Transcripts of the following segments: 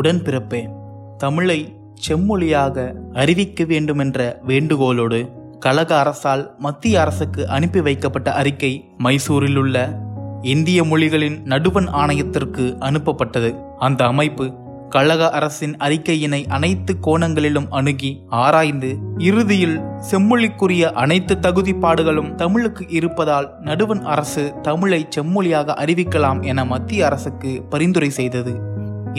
உடன்பிறப்பே, தமிழை செம்மொழியாக அறிவிக்க வேண்டுமென்ற வேண்டுகோளோடு கழக அரசால் மத்திய அரசுக்கு அனுப்பி வைக்கப்பட்ட அறிக்கை மைசூரில் உள்ள இந்திய மொழிகளின் நடுவண் ஆணையத்திற்கு அனுப்பப்பட்டது. அந்த அமைப்பு கழக அரசின் அறிக்கையினை அனைத்து கோணங்களிலும் அணுகி ஆராய்ந்து இறுதியில் செம்மொழிக்குரிய அனைத்து தகுதிப்பாடுகளும் தமிழுக்கு இருப்பதால் நடுவண் அரசு தமிழை செம்மொழியாக அறிவிக்கலாம் என மத்திய அரசுக்கு பரிந்துரை செய்தது.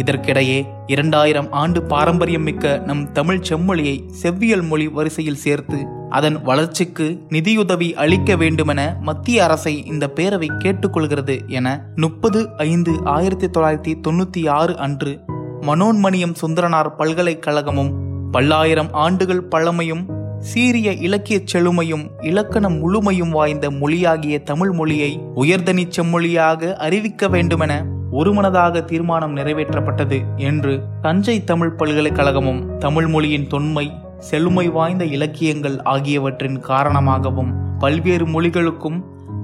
இதற்கிடையே 2000 ஆண்டு பாரம்பரியம் மிக்க நம் தமிழ் செம்மொழியை செவ்வியல் மொழி வரிசையில் சேர்த்து அதன் வளர்ச்சிக்கு நிதியுதவி அளிக்க வேண்டுமென மத்திய அரசை இந்த பேரவை கேட்டுக்கொள்கிறது என 30/5/1996 அன்று மனோன்மணியம் சுந்தரனார் பல்கலைக்கழகமும் 1000 ஆண்டுகள் பழமையும் சீரிய இலக்கிய செழுமையும் இலக்கண முழுமையும் வாய்ந்த மொழியாகிய தமிழ் மொழியை உயர்தனி செம்மொழியாக அறிவிக்க வேண்டுமென ஒருமனதாக தீர்மானம் நிறைவேற்றப்பட்டது என்று தஞ்சை தமிழ் பல்கலைக்கழகமும் தமிழ் மொழியின் தொன்மை செழுமை வாய்ந்த இலக்கியங்கள் ஆகியவற்றின் காரணமாகவும் பல்வேறு மொழிகளுக்கும்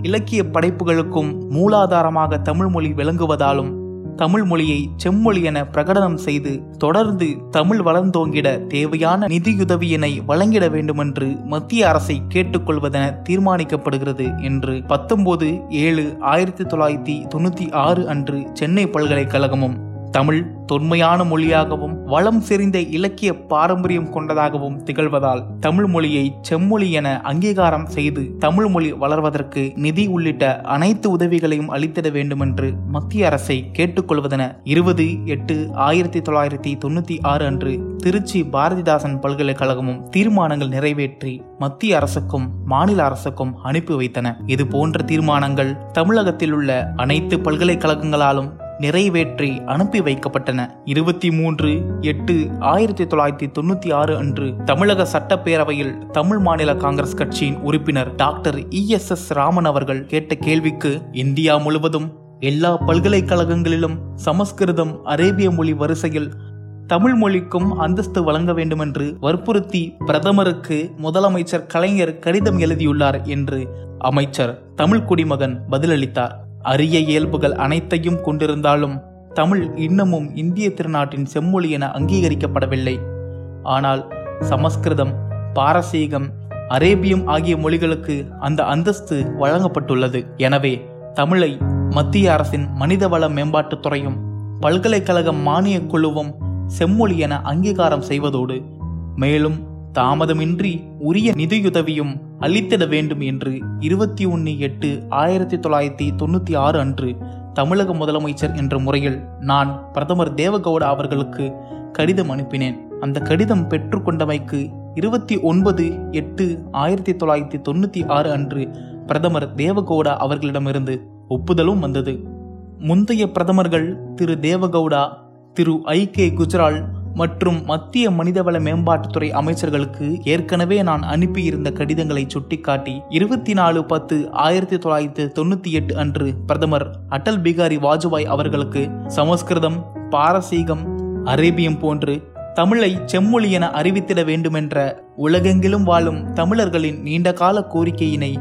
இலக்கிய படைப்புகளுக்கும் மூலாதாரமாக தமிழ் மொழி விளங்குவதாலும் தமிழ் மொழியை செம்மொழி என பிரகடனம் செய்து தொடர்ந்து தமிழ் வளர்ந்தோங்கிட தேவையான நிதியுதவியினை வழங்கிட வேண்டுமென்று மத்திய அரசை கேட்டுக்கொள்வதென தீர்மானிக்கப்படுகிறது என்று 19/7/1996 அன்று சென்னை பல்கலைக்கழகமும் தமிழ் தொன்மையான மொழியாகவும் வளம் செறிந்த இலக்கிய பாரம்பரியம் கொண்டதாகவும் திகழ்வதால் தமிழ் மொழியை செம்மொழி என அங்கீகாரம் செய்து தமிழ் மொழி வளர்வதற்கு நிதி உள்ளிட்ட அனைத்து உதவிகளையும் அளித்திட வேண்டுமென்று மத்திய அரசை கேட்டுக்கொள்வதென 20/8/1996 அன்று திருச்சி பாரதிதாசன் பல்கலைக்கழகமும் தீர்மானங்கள் நிறைவேற்றி மத்திய அரசுக்கும் மாநில அரசுக்கும் அனுப்பி வைத்தன. இது போன்ற தீர்மானங்கள் தமிழகத்தில் உள்ள அனைத்து பல்கலைக்கழகங்களாலும் நிறைவேற்றி அனுப்பி வைக்கப்பட்டன. 23/8/1996 அன்று தமிழக சட்டப்பேரவையில் தமிழ் மாநில காங்கிரஸ் கட்சியின் உறுப்பினர் டாக்டர் ESS ராமன் அவர்கள் கேட்ட கேள்விக்கு இந்தியா முழுவதும் எல்லா பல்கலைக்கழகங்களிலும் சமஸ்கிருதம் அரேபிய மொழி வரிசையில் தமிழ் மொழிக்கும் அந்தஸ்து வழங்க வேண்டுமென்று வற்புறுத்தி பிரதமருக்கு முதலமைச்சர் கலைஞர் கடிதம் எழுதியுள்ளார் என்று அமைச்சர் தமிழ் குடிமகன் பதிலளித்தார். அரிய இயல்புகள் அனைத்தையும் கொண்டிருந்தாலும் தமிழ் இன்னமும் இந்திய திருநாட்டின் செம்மொழி என அங்கீகரிக்கப்படவில்லை. ஆனால் சமஸ்கிருதம், பாரசீகம், அரேபியம் ஆகிய மொழிகளுக்கு அந்த அந்தஸ்து வழங்கப்பட்டுள்ளது. எனவே தமிழை மத்திய அரசின் மனிதவள மேம்பாட்டுத் துறையும் பல்கலைக்கழக மானியக் குழுவும் செம்மொழி என அங்கீகாரம் செய்வதோடு மேலும் தாமதமின்றி உரிய நிதியுதவியும் அளித்திட வேண்டும் என்று 21/8/1996 அன்று தமிழக முதலமைச்சர் என்ற முறையில் நான் பிரதமர் தேவகவுடா அவர்களுக்கு கடிதம் அனுப்பினேன். அந்த கடிதம் பெற்றுக்கொண்டமைக்கு 29/8/1996 அன்று பிரதமர் தேவகவுடா அவர்களிடமிருந்து ஒப்புதலும் வந்தது. முந்தைய பிரதமர்கள் திரு தேவகவுடா, திரு I. K. குஜரால் மற்றும் மத்திய மனிதவள மேம்பாட்டுத்துறை அமைச்சர்களுக்கு ஏற்கனவே நான் அனுப்பியிருந்த கடிதங்களை சுட்டிக்காட்டி 24/10/1998 அன்று பிரதமர் அடல் பிகாரி வாஜ்பாய் அவர்களுக்கு சமஸ்கிருதம், பாரசீகம், அரேபியம் போன்று தமிழை செம்மொழி என அறிவித்திட வேண்டுமென்ற உலகெங்கிலும் வாழும் தமிழர்களின் நீண்டகால கோரிக்கையினை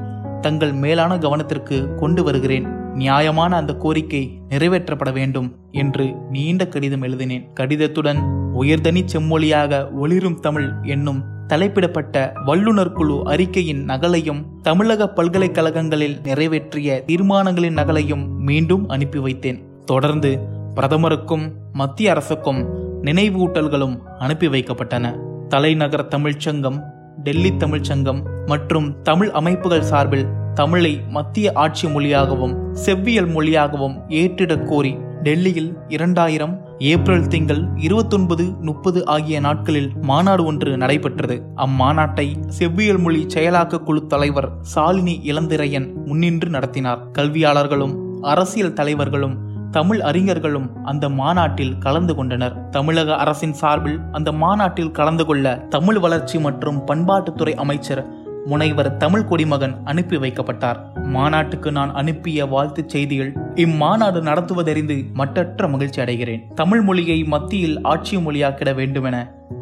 தங்கள் மேலான கவனத்திற்கு கொண்டு வருகிறேன். நியாயமான அந்த கோரிக்கை நிறைவேற்றப்பட வேண்டும் என்று நீண்ட கடிதம் எழுதினேன். கடிதத்துடன் உயர்தனி செம்மொழியாக ஒளிரும் தமிழ் என்னும் தலைப்பிடப்பட்ட வல்லுநர் குழு அறிக்கையின் நகலையும் தமிழக பல்கலைக்கழகங்களில் நிறைவேற்றிய தீர்மானங்களின் நகலையும் மீண்டும் அனுப்பி வைத்தேன். தொடர்ந்து பிரதமருக்கும் மத்திய அரசுக்கும் நினைவூட்டல்களும் அனுப்பி வைக்கப்பட்டன. தலைநகர் தமிழ்ச்சங்கம், டெல்லி தமிழ்ச்சங்கம் மற்றும் தமிழ் அமைப்புகள் சார்பில் தமிழை மத்திய ஆட்சி மொழியாகவும் செவ்வியல் மொழியாகவும் ஏற்றிடக் கோரி டெல்லியில் 2000 ஏப்ரல் திங்கள் 29, 30 ஆகிய நாட்களில் மாநாடு ஒன்று நடைபெற்றது. அம்மாநாட்டை செவ்வியல் மொழி செயலாக்க குழு தலைவர் சாலினி இளந்திரையன் முன்னின்று நடத்தினார். கல்வியாளர்களும் அரசியல் தலைவர்களும் தமிழ் அறிஞர்களும் அந்த மாநாட்டில் கலந்து கொண்டனர். தமிழக அரசின் சார்பில் அந்த மாநாட்டில் கலந்து கொள்ள தமிழ் வளர்ச்சி மற்றும் பண்பாட்டுத்துறை அமைச்சர் முனைவர் தமிழ் கொடிமகன் அனுப்பி வைக்கப்பட்டார். மாநாட்டுக்கு நான் அனுப்பிய வாழ்த்துச் செய்தியில், இம்மாநாடு நடத்துவதறிந்து மட்டற்ற மகிழ்ச்சி அடைகிறேன். தமிழ் மொழியை மத்தியில் ஆட்சி மொழியாக்கிட வேண்டுமென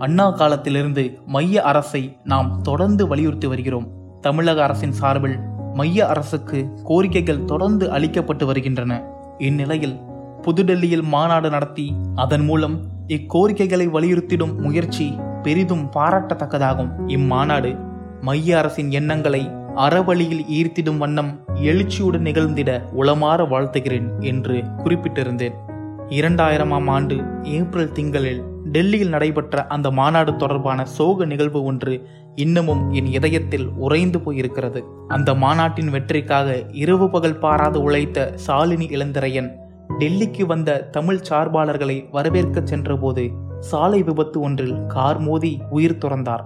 அண்ணா காலத்திலிருந்து மைய அரசை நாம் தொடர்ந்து வலியுறுத்தி வருகிறோம். தமிழக அரசின் சார்பில் மைய அரசுக்கு கோரிக்கைகள் தொடர்ந்து அளிக்கப்பட்டு வருகின்றன. இந்நிலையில் புதுடெல்லியில் மாநாடு நடத்தி அதன் மூலம் இக்கோரிக்கைகளை வலியுறுத்திடும் முயற்சி பெரிதும் பாராட்டத்தக்கதாகும். இம்மாநாடு மைய அரசின் எண்ணங்களை அறவழியில் ஈர்த்திடும் வண்ணம் எழுச்சியுடன் நிகழ்ந்திட உளமாற வாழ்த்துகிறேன் என்று குறிப்பிட்டிருந்தேன். 2000ஆம் ஆண்டு ஏப்ரல் திங்களில் டெல்லியில் நடைபெற்ற அந்த மாநாடு தொடர்பான சோக நிகழ்வு ஒன்று இன்னமும் என் இதயத்தில் உறைந்து போயிருக்கிறது. அந்த மாநாட்டின் வெற்றிக்காக இரவு பகல் பாராது உழைத்த சாலினி இளந்திரையன் டெல்லிக்கு வந்த தமிழ் சார்பாளர்களை வரவேற்க சென்றபோது சாலை விபத்து ஒன்றில் கார் மோதி உயிர் துறந்தார்.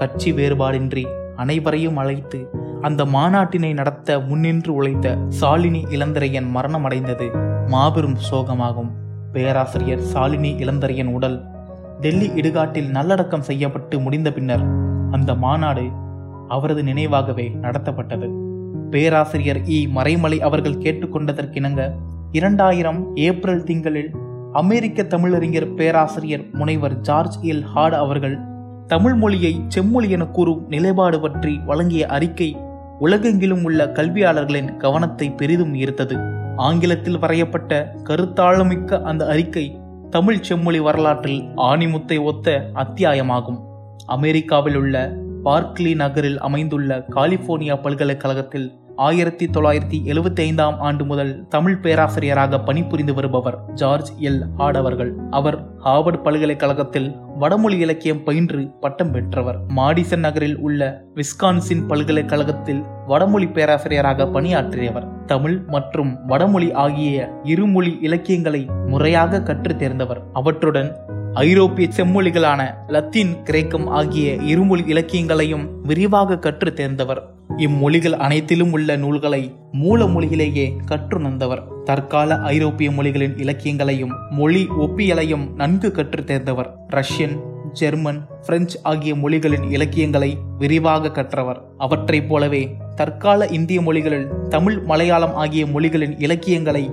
கட்சி வேறுபாடின்றி அனைவரையும் அழைத்து அந்த மாநாட்டினை நடத்த முன்னின்று உழைத்த சாலினி இளந்திரையன் மரணம் அடைந்தது மாபெரும் சோகமாகும். பேராசிரியர் சாலினி இளந்திரையன் உடல் டெல்லி இடுகாட்டில் நல்லடக்கம் செய்யப்பட்டு முடிந்த பின்னர் அந்த மாநாடு அவரது நினைவாகவே நடத்தப்பட்டது. பேராசிரியர் இ. மறைமலை அவர்கள் கேட்டுக்கொண்டதற்கிணங்க 2000 ஏப்ரல் திங்களில் அமெரிக்க தமிழறிஞர் பேராசிரியர் முனைவர் ஜார்ஜ் எல். ஹார்ட் அவர்கள் தமிழ் மொழியை செம்மொழி என கூறும் நிலைப்பாடு பற்றி வழங்கிய அறிக்கை உலகெங்கிலும் உள்ள கல்வியாளர்களின் கவனத்தை பெரிதும் ஈர்த்தது. ஆங்கிலத்தில் வரையப்பட்ட கருத்தாளமிக்க அந்த அறிக்கை தமிழ் செம்மொழி வரலாற்றில் ஆணிமுத்தை ஒத்த அத்தியாயமாகும். அமெரிக்காவில் உள்ள பார்க்லி நகரில் அமைந்துள்ள கலிபோர்னியா பல்கலைக்கழகத்தில் 1975ஆம் ஆண்டு முதல் தமிழ் பேராசிரியராக பணிபுரிந்து வருபவர் ஜார்ஜ் எல். ஹார்ட் அவர்கள். அவர் ஹார்வர்ட் பல்கலைக்கழகத்தில் வடமொழி இலக்கியம் பயின்று பட்டம் பெற்றவர். மாடிசன் நகரில் உள்ள விஸ்கான்சின் பல்கலைக்கழகத்தில் வடமொழி பேராசிரியராக பணியாற்றியவர். தமிழ் மற்றும் வடமொழி ஆகிய இருமொழி இலக்கியங்களை முறையாக கற்றுத் தேர்ந்தவர். அவற்றுடன் ஐரோப்பிய செம்மொழிகளான லத்தீன், கிரேக்கம் ஆகிய இருமொழி இலக்கியங்களையும் விரிவாக கற்றுத் தேர்ந்தவர். இம்மொழிகள் அனைத்திலும் உள்ள நூல்களை மூல மொழியிலேயே கற்றுணர்ந்தவர். தற்கால ஐரோப்பிய மொழிகளின் இலக்கியங்களையும் மொழி ஒப்பியலையும் நன்கு கற்றுத் தேர்ந்தவர். ரஷ்யன், ஜெர்மன், பிரெஞ்சு ஆகிய மொழிகளின் இலக்கியங்களை விரிவாக கற்றவர். அவற்றைப் போலவே தற்கால இந்திய மொழிகளில் தமிழ், மலையாளம் ஆகிய மொழிகளின் இலக்கியங்களை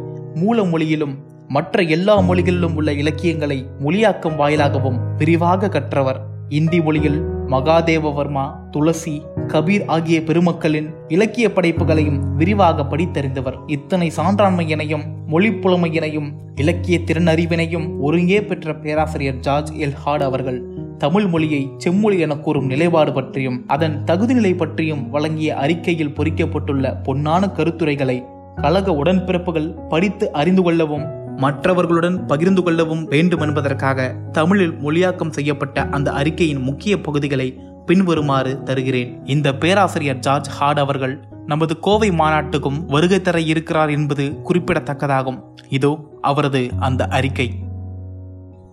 மூல மொழியிலும் மற்ற எல்லா மொழிகளிலும் உள்ள இலக்கியங்களை மொழியாக்கம் வாயிலாகவும் விரிவாக கற்றவர். இந்தி மொழியில் மகாதேவவர்மா, துளசி, கபீர் ஆகிய பெருமக்களின் இலக்கிய படைப்புகளையும் விரிவாக படித்தறிந்தவர். இத்தனை சான்றாண்மையினையும் மொழி புலமையினையும் இலக்கிய திறனறிவினையும் ஒருங்கே பெற்ற பேராசிரியர் ஜார்ஜ் எல். ஹார்ட் அவர்கள் தமிழ் மொழியை செம்மொழி என கூறும் நிலைப்பாடு பற்றியும் அதன் தகுதிநிலை பற்றியும் வழங்கிய அறிக்கையில் பொறிக்கப்பட்டுள்ள பொன்னான கருத்துரைகளை கழக உடன்பிறப்புகள் படித்து அறிந்து கொள்ளவும் மற்றவர்களுடன் பகிர்ந்து கொள்ளவும் வேண்டும் என்பதற்காக தமிழில் மொழியாக்கம் செய்யப்பட்ட அந்த அறிக்கையின் முக்கிய பகுதிகளை பின்வருமாறு தருகிறேன். இந்த பேராசிரியர் ஜார்ஜ் ஹார்ட் அவர்கள் நமது கோவை மாநாட்டுக்கும் வருகை தர இருக்கிறார் என்பது குறிப்பிடத்தக்கதாகும். இதோ அவரது அந்த அறிக்கை.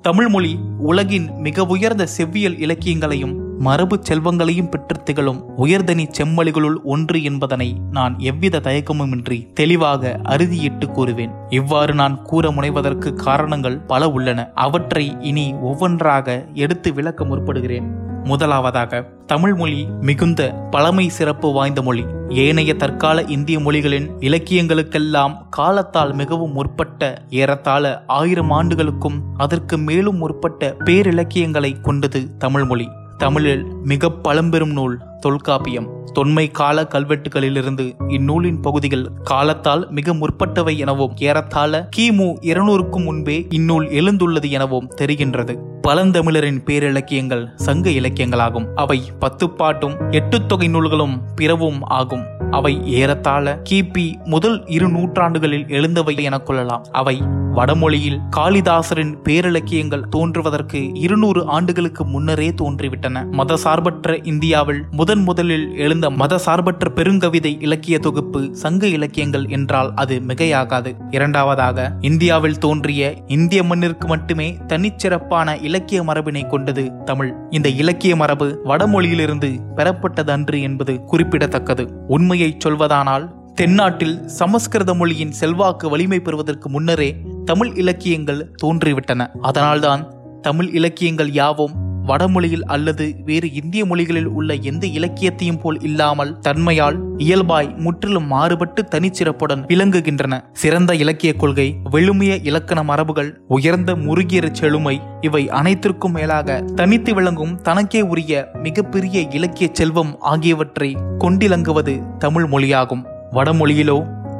தமிழ்மொழி உலகின் மிக உயர்ந்த செவ்வியல் இலக்கியங்களையும் மரபு செல்வங்களையும் பெற்று திகழும் உயர்தனி செம்மொழிகளுள் ஒன்று என்பதனை நான் எவ்வித தயக்கமுமின்றி தெளிவாக அறுதியிட்டு கூறுவேன். இவ்வாறு நான் கூற முனைவதற்கு காரணங்கள் பல உள்ளன. அவற்றை இனி ஒவ்வொன்றாக எடுத்து விளக்க முற்படுகிறேன். முதலாவதாக, தமிழ்மொழி மிகுந்த பழமை சிறப்பு வாய்ந்த மொழி. ஏனைய தற்கால இந்திய மொழிகளின் இலக்கியங்களுக்கெல்லாம் காலத்தால் மிகவும் முற்பட்ட ஏறத்தாழ 1000 ஆண்டுகளுக்கும் அதற்கு மேலும் முற்பட்ட பேரிலக்கியங்களை கொண்டது தமிழ்மொழி. தமிழில் மிக பழம்பெரும் நூல் தொல்காப்பியம். தொன்மை கால கல்வெட்டுகளிலிருந்து இந்நூலின் பகுதிகள் காலத்தால் மிக முற்பட்டவை எனவும் ஏறத்தாழ கிமு 200க்கும் முன்பே இந்நூல் எழுந்துள்ளது எனவும் தெரிகின்றது. பழந்தமிழரின் பேரிலக்கியங்கள் சங்க இலக்கியங்களாகும். அவை 10 பாட்டும் 8 தொகை நூல்களும் பிறவும் ஆகும். அவை ஏறத்தாழ கிபி முதல் 2 நூற்றாண்டுகளில் எழுந்தவை என கொள்ளலாம். அவை வடமொழியில் காளிதாசரின் பேரிலக்கியங்கள் தோன்றுவதற்கு 200 ஆண்டுகளுக்கு முன்னரே தோன்றிவிட்டன. மதசார்பற்ற இந்தியாவில் முதன் முதலில் எழுந்த மதசார்பற்ற பெருங்கவிதை இலக்கிய தொகுப்பு சங்க இலக்கியங்கள் என்றால் அது மிகையாகாது. இரண்டாவதாக, இந்தியாவில் தோன்றிய இந்திய மண்ணிற்கு மட்டுமே தனிச்சிறப்பான இலக்கிய மரபினை கொண்டது தமிழ். இந்த இலக்கிய மரபு வடமொழியிலிருந்து பெறப்பட்டதன்று என்பது குறிப்பிடத்தக்கது. உண்மையை சொல்வதானால் தென்னாட்டில் சமஸ்கிருத மொழியின் செல்வாக்கு வலிமை பெறுவதற்கு முன்னரே தமிழ் இலக்கியங்கள் தோன்றிவிட்டன. அதனால்தான் தமிழ் இலக்கியங்கள் யாவும் வடமொழியில் அல்லது வேறு இந்திய மொழிகளில் உள்ள எந்த இலக்கியத்தையும் போல் இல்லாமல் தன்மையால் இயல்பாய் முற்றிலும் மாறுபட்டு தனிச்சிறப்புடன் விளங்குகின்றன. சிறந்த இலக்கிய கொள்கை, வெளுமைய இலக்கண மரபுகள், உயர்ந்த முருகிய செழுமை இவை அனைத்திற்கும் மேலாக தனித்து விளங்கும் தனக்கே உரிய மிகப்பெரிய இலக்கிய செல்வம் ஆகியவற்றை கொண்டிலங்குவது தமிழ் மொழியாகும். வடமொழியிலோ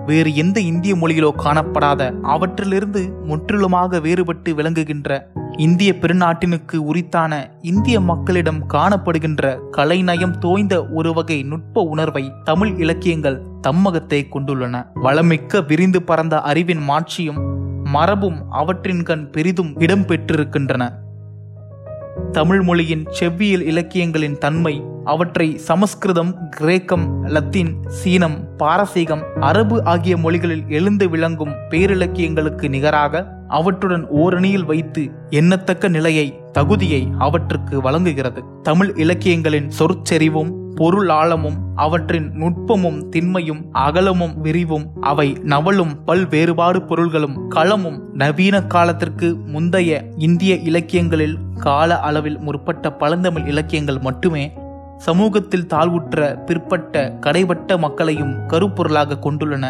வேறு எந்த இந்திய மொழியிலோ காணப்படாத, அவற்றிலிருந்து முற்றிலுமாக வேறுபட்டு விளங்குகின்ற, இந்திய பெருநாட்டினுக்கு உரித்தான, இந்திய மக்களிடம் காணப்படுகின்ற கலைநயம் தோய்ந்த ஒரு வகை நுட்ப உணர்வை தமிழ் இலக்கியங்கள் தம்மகத்தை கொண்டுள்ளன. வளமிக்க விரிந்து பறந்த அறிவின் மாட்சியும் மரபும் அவற்றின் கண் பெரிதும் இடம் பெற்றிருக்கின்றன. தமிழ் மொழியின் செவ்வியல் இலக்கியங்களின் தன்மை அவற்றை சமஸ்கிருதம், கிரேக்கம், லத்தீன், சீனம், பாரசீகம், அரபு ஆகிய மொழிகளில் எழுந்து விளங்கும் பேரிலக்கியங்களுக்கு நிகராக அவற்றுடன் ஓரணியில் வைத்து எண்ணத்தக்க நிலையை, தகுதியை அவற்றுக்கு வழங்குகிறது. தமிழ் இலக்கியங்களின் சொற்செறிவும் பொருள் ஆழமும் அவற்றின் நுட்பமும் திண்மையும் அகலமும் விரிவும் அவை நவலும் பல்வேறுபாடு பொருள்களும் களமும் நவீன காலத்திற்கு முந்தைய இந்திய இலக்கியங்களில் கால அளவில் முற்பட்ட பழந்தமிழ் இலக்கியங்கள் மட்டுமே சமூகத்தில் தாழ்வுற்ற, பிற்பட்ட, கடைபட்ட மக்களையும் கருப்பொருளாக கொண்டுள்ளன.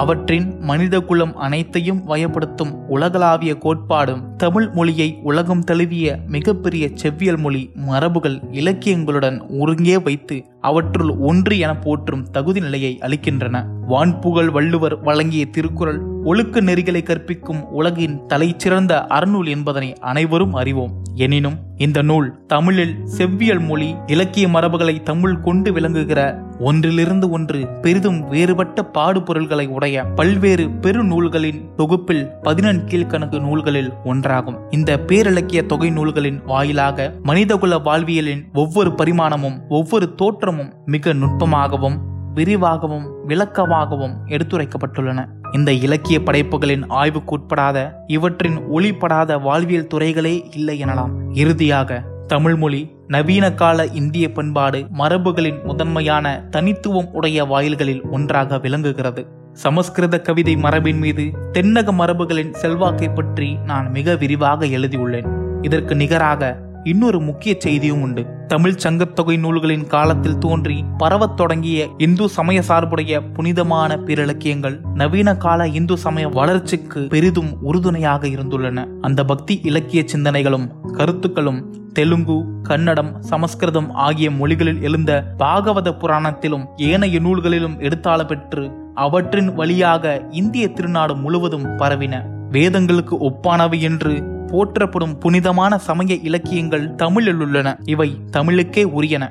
அவற்றின் மனித குலம் அனைத்தையும் வயப்படுத்தும் உலகளாவிய கோட்பாடும் தமிழ் மொழியை உலகம் தழுவிய மிகப்பெரிய செவ்வியல் மொழி மரபுகள் இலக்கியங்களுடன் ஒருங்கே வைத்து அவற்றுள் ஒன்று என போற்றும் தகுதி நிலையை அளிக்கின்றன. வான்புகழ் வள்ளுவர் வழங்கிய திருக்குறள் ஒழுக்க நெறிகளை கற்பிக்கும் உலகின் தலைச்சிறந்த அறநூல் என்பதனை அனைவரும் அறிவோம். எனினும் இந்த நூல் தமிழில் செவ்வியல் மொழி இலக்கிய மரபுகளை தமிழ் கொண்டு விளங்குகிற ஒன்றிலிருந்து ஒன்று பெரிதும் வேறுபட்ட பாடுபொருள்களை உடைய பல்வேறு பெரு நூல்களின் தொகுப்பில் 14 கீழ்கணக்கு நூல்களில் ஒன்றாகும். இந்த பேரிலக்கிய தொகை நூல்களின் வாயிலாக மனிதகுல வாழ்வியலின் ஒவ்வொரு பரிமாணமும், ஒவ்வொரு தோற்றமும் மிக நுட்பமாகவும் விரிவாகவும் விளக்கமாகவும் எடுத்துரைக்கப்பட்டுள்ளன. இந்த இலக்கிய படைப்புகளின் ஆய்வுக்குட்படாத, இவற்றின் ஒளிப்படாத வாழ்வியல் துறைகளே இல்லை எனலாம். இறுதியாக தமிழ்மொழி நவீன கால இந்திய பண்பாடு மரபுகளின் முதன்மையான தனித்துவம் உடைய வாயில்களில் ஒன்றாக விளங்குகிறது. சமஸ்கிருத கவிதை மரபின் மீது தென்னக மரபுகளின் செல்வாக்கை பற்றி நான் மிக விரிவாக எழுதியுள்ளேன். இதற்கு நிகராக இன்னொரு முக்கிய செய்தியும் உண்டு. தமிழ் சங்கத்தொகை நூல்களின் காலத்தில் தோன்றி பரவத் தொடங்கிய இந்து சமய சார்புடைய புனிதமான பேரிலக்கியங்கள் நவீன கால இந்து சமய வளர்ச்சிக்கு பெரிதும் உறுதுணையாக இருந்துள்ளன. அந்த பக்தி இலக்கிய சிந்தனைகளும் கருத்துக்களும் தெலுங்கு, கன்னடம், சமஸ்கிருதம் ஆகிய மொழிகளில் எழுந்த பாகவத புராணத்திலும் ஏனைய நூல்களிலும் எடுத்தாளம் பெற்று அவற்றின் வழியாக இந்திய திருநாடு முழுவதும் பரவின. வேதங்களுக்கு ஒப்பானவை என்று போற்றப்படும் புனிதமான சமய இலக்கியங்கள் தமிழில் உள்ளன. இவை தமிழுக்கே உரியன.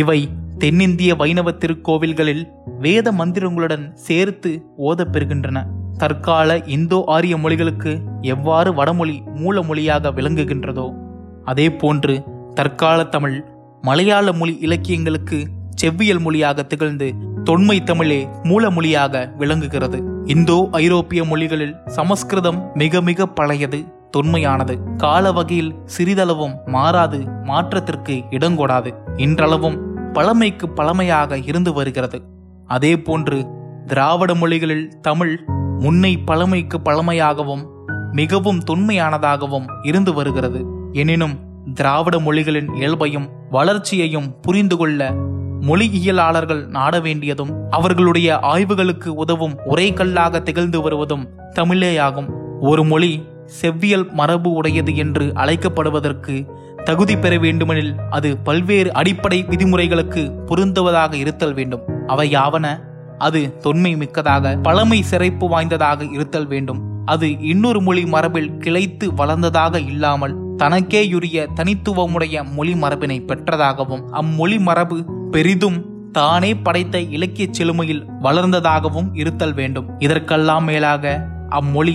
இவை தென்னிந்திய வைணவ திருக்கோவில்களில் வேத மந்திரங்களுடன் சேர்த்து ஓதப்பெறுகின்றன. தற்கால இந்தோ ஆரிய மொழிகளுக்கு எவ்வாறு வடமொழி மூல மொழியாக விளங்குகின்றதோ அதே போன்று தற்கால தமிழ் மலையாள மொழி இலக்கியங்களுக்கு செவ்வியல் மொழியாக திகழ்ந்து தொன்மை தமிழே மூல மொழியாக விளங்குகிறது. இந்தோ ஐரோப்பிய மொழிகளில் சமஸ்கிருதம் மிக மிக பழையது, தொன்மையானது, கால வகையில் சிறிதளவும் மாறாது, மாற்றத்திற்கு இடங்கொடாது, இன்றளவும் பழமைக்கு பழமையாக இருந்து வருகிறது. அதே போன்று திராவிட மொழிகளில் தமிழ் முன்னை பழமைக்கு பழமையாகவும் மிகவும் தொன்மையானதாகவும் இருந்து வருகிறது. எனினும் திராவிட மொழிகளின் இயல்பையும் வளர்ச்சியையும் புரிந்து கொள்ள மொழியியலாளர்கள் நாட வேண்டியதும் அவர்களுடைய ஆய்வுகளுக்கு உதவும் ஒரே கல்லாக திகழ்ந்து வருவதும் தமிழேயாகும். ஒரு மொழி செவ்வியல் மரபு உடையது என்று அழைக்கப்படுவதற்கு தகுதி பெற வேண்டுமெனில் அது பல்வேறு அடிப்படை விதிமுறைகளுக்கு பொருந்துவதாக இருத்தல் வேண்டும். அவையாவன: அது தொன்மை மிக்கதாக, பழமை சிறப்பு வாய்ந்ததாக இருத்தல் வேண்டும். அது இன்னொரு மொழி மரபில் கிளைத்து வளர்ந்ததாக இல்லாமல் தனக்கேயுரிய தனித்துவமுடைய மொழி மரபினை பெற்றதாகவும், அம்மொழி மரபு பெரிதும் தானே படைத்த இலக்கிய செழுமையில் வளர்ந்ததாகவும் இருத்தல் வேண்டும். இதற்கெல்லாம் மேலாக அம்மொழி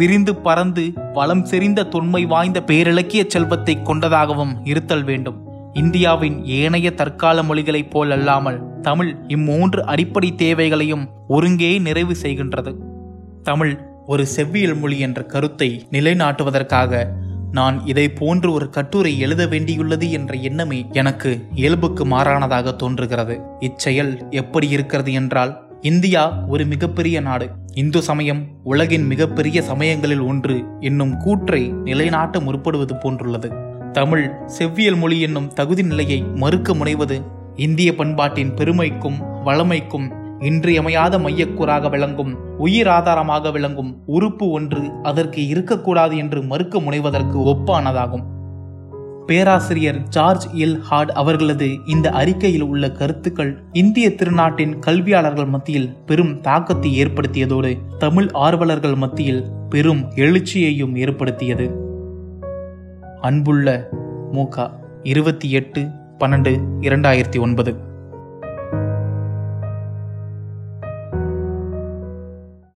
விரிந்து பறந்து வளம் செறிந்த தொன்மை வாய்ந்த பேரிலக்கிய செல்வத்தை கொண்டதாகவும் இருத்தல் வேண்டும். இந்தியாவின் ஏனைய தற்கால மொழிகளைப் போலல்லாமல் தமிழ் இம்மூன்று அடிப்படை தேவைகளையும் ஒருங்கே நிறைவு செய்கின்றது. தமிழ் ஒரு செவ்வியல் மொழி என்ற கருத்தை நிலைநாட்டுவதற்காக நான் இதை போன்று ஒரு கட்டுரை எழுத வேண்டியுள்ளது என்ற எண்ணமே எனக்கு இயல்புக்கு மாறானதாக தோன்றுகிறது. இச்செயல் எப்படி இருக்கிறது என்றால், இந்தியா ஒரு மிகப்பெரிய நாடு, இந்து சமயம் உலகின் மிகப்பெரிய சமயங்களில் ஒன்று என்னும் கூற்றை நிலைநாட்ட முற்படுவது போன்றுள்ளது. தமிழ் செவ்வியல் மொழி என்னும் தகுதி நிலையை மறுக்க முனைவது இந்திய பண்பாட்டின் பெருமைக்கும் வளமைக்கும் இன்றியமையாத மையக்கூறாக விளங்கும், உயிராதாரமாக விளங்கும் உறுப்பு ஒன்று அதற்கு இருக்கக்கூடாது என்று மறுக்க முனைவதற்கு ஒப்பானதாகும். பேராசிரியர் ஜார்ஜ் எல் ஹார்ட் அவர்களது இந்த அறிக்கையில் உள்ள கருத்துக்கள் இந்திய திருநாட்டின் கல்வியாளர்கள் மத்தியில் பெரும் தாக்கத்தை ஏற்படுத்தியதோடு தமிழ் ஆர்வலர்கள் மத்தியில் பெரும் எழுச்சியையும் ஏற்படுத்தியது. அன்புள்ள மூகா, 28/12/2009.